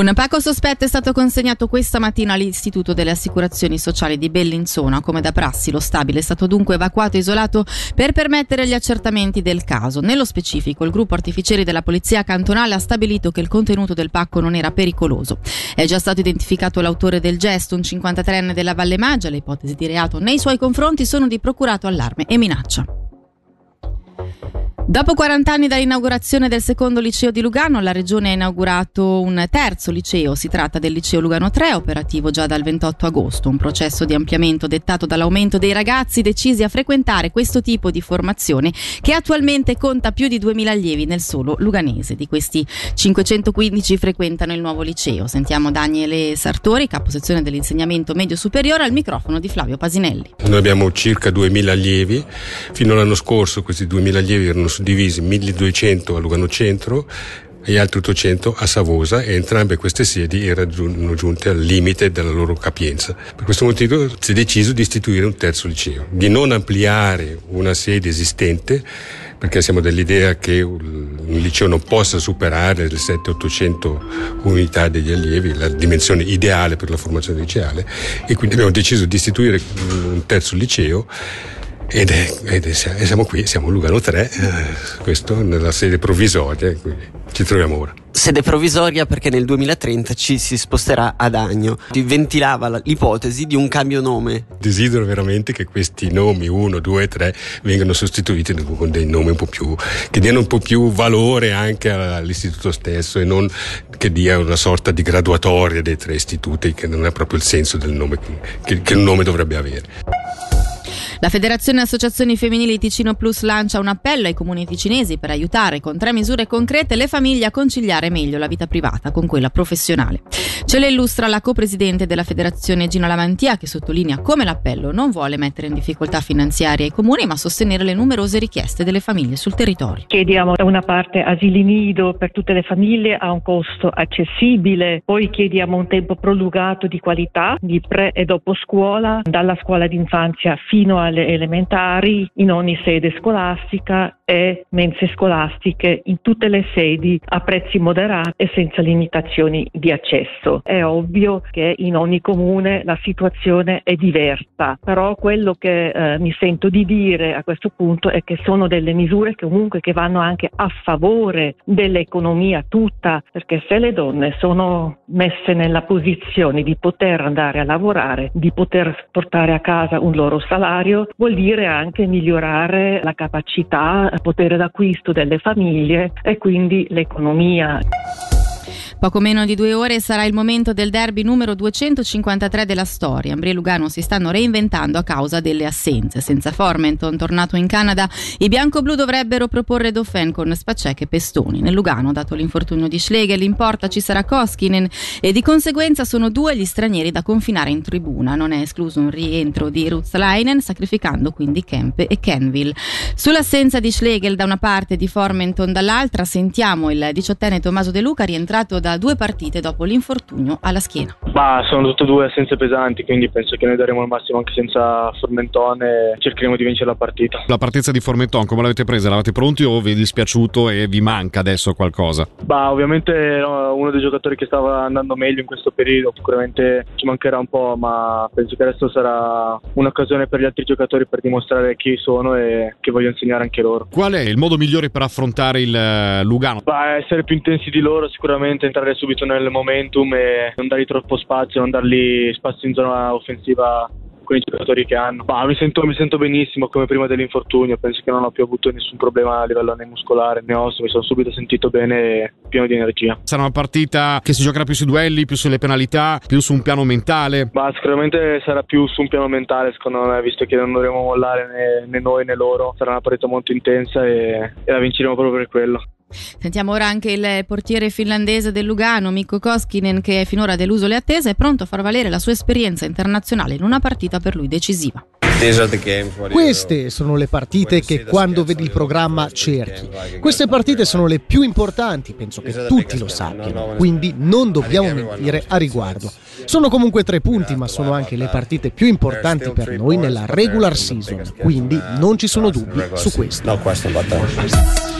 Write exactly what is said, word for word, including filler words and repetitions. Un pacco sospetto è stato consegnato questa mattina all'Istituto delle Assicurazioni Sociali di Bellinzona. Come da prassi, lo stabile è stato dunque evacuato e isolato per permettere gli accertamenti del caso. Nello specifico, il gruppo artificieri della Polizia Cantonale ha stabilito che il contenuto del pacco non era pericoloso. È già stato identificato l'autore del gesto, un cinquantatreenne della Valle Maggia. Le ipotesi di reato nei suoi confronti sono di procurato allarme e minaccia. Dopo quaranta anni dall'inaugurazione del secondo liceo di Lugano, la Regione ha inaugurato un terzo liceo. Si tratta del liceo Lugano tre, operativo già dal ventotto agosto. Un processo di ampliamento dettato dall'aumento dei ragazzi decisi a frequentare questo tipo di formazione, che attualmente conta più di duemila allievi nel solo luganese. Di questi, cinquecentoquindici frequentano il nuovo liceo. Sentiamo Daniele Sartori, capo sezione dell'insegnamento medio superiore, al microfono di Flavio Pasinelli. Noi abbiamo circa duemila allievi. Fino all'anno scorso questi duemila allievi erano divisi milleduecento a Lugano Centro e altri ottocento a Savosa, e entrambe queste sedi erano giunte al limite della loro capienza. Per questo motivo si è deciso di istituire un terzo liceo, di non ampliare una sede esistente, perché siamo dell'idea che un liceo non possa superare le settecento ottocento unità degli allievi, la dimensione ideale per la formazione liceale, e quindi abbiamo deciso di istituire un terzo liceo. Ed è, ed è, siamo qui, siamo Lugano tre, eh, questo nella sede provvisoria, quindi ci troviamo ora. Sede provvisoria perché nel duemilatrenta ci si sposterà ad Agno. Si ventilava l'ipotesi di un cambio nome. Desidero veramente che questi nomi uno, due, tre vengano sostituiti con dei nomi un po' più, che diano un po' più valore anche all'istituto stesso, e non che dia una sorta di graduatoria dei tre istituti, che non è proprio il senso del nome che, che un nome dovrebbe avere. La Federazione Associazioni Femminili Ticino Plus lancia un appello ai comuni ticinesi per aiutare con tre misure concrete le famiglie a conciliare meglio la vita privata con quella professionale. Ce le illustra la copresidente della Federazione Gino Lamantia, che sottolinea come l'appello non vuole mettere in difficoltà finanziarie i comuni, ma sostenere le numerose richieste delle famiglie sul territorio. Chiediamo da una parte asili nido per tutte le famiglie a un costo accessibile, poi chiediamo un tempo prolungato di qualità di pre e dopo scuola, dalla scuola d'infanzia fino a alle elementari, in ogni sede scolastica e mense scolastiche, in tutte le sedi, a prezzi moderati e senza limitazioni di accesso. È ovvio che in ogni comune la situazione è diversa, però quello che eh, mi sento di dire a questo punto è che sono delle misure che comunque che vanno anche a favore dell'economia tutta, perché se le donne sono messe nella posizione di poter andare a lavorare, di poter portare a casa un loro salario, vuol dire anche migliorare la capacità, il potere d'acquisto delle famiglie e quindi l'economia. Poco meno di due ore sarà il momento del derby numero duecentocinquantatré della storia. Ambri e Lugano si stanno reinventando a causa delle assenze. Senza Formenton, tornato in Canada, i bianco-blu dovrebbero proporre Dauphin con Spacek e Pestoni. Nel Lugano, dato l'infortunio di Schlegel, in porta ci sarà Koskinen e di conseguenza sono due gli stranieri da confinare in tribuna. Non è escluso un rientro di Ruzlainen, sacrificando quindi Kempe e Kenvil. Sull'assenza di Schlegel da una parte e di Formenton dall'altra sentiamo il diciottenne Tommaso De Luca, rientrato da due partite dopo l'infortunio alla schiena. Ma sono tutte e due assenze pesanti, quindi penso che noi daremo il massimo anche senza Formenton e cercheremo di vincere la partita. La partenza di Formenton come l'avete presa? L'avete pronti o vi è dispiaciuto e vi manca adesso qualcosa? Bah, ovviamente uno dei giocatori che stava andando meglio in questo periodo, sicuramente ci mancherà un po', ma penso che adesso sarà un'occasione per gli altri giocatori per dimostrare chi sono e che voglio insegnare anche loro. Qual è il modo migliore per affrontare il Lugano? Bah, essere più intensi di loro sicuramente, entrare subito nel momentum e non dargli troppo spazio, non dargli spazio in zona offensiva con i giocatori che hanno. Ma mi sento, mi sento benissimo come prima dell'infortunio, penso che non ho più avuto nessun problema a livello né muscolare né osso, mi sono subito sentito bene, pieno di energia. Sarà una partita che si giocherà più sui duelli, più sulle penalità, più su un piano mentale? Ma sicuramente sarà più su un piano mentale, secondo me, visto che non dovremo mollare né, né noi né loro. Sarà una partita molto intensa e, e la vinceremo proprio per quello. Sentiamo ora anche il portiere finlandese del Lugano, Mikko Koskinen, che finora ha deluso le attese, è pronto a far valere la sua esperienza internazionale in una partita per lui decisiva. Queste sono le partite che quando vedi il programma cerchi. Queste partite sono le più importanti, penso che tutti lo sappiano, quindi non dobbiamo mentire a riguardo. Sono comunque tre punti, ma sono anche le partite più importanti per noi nella regular season, quindi non ci sono dubbi su questo.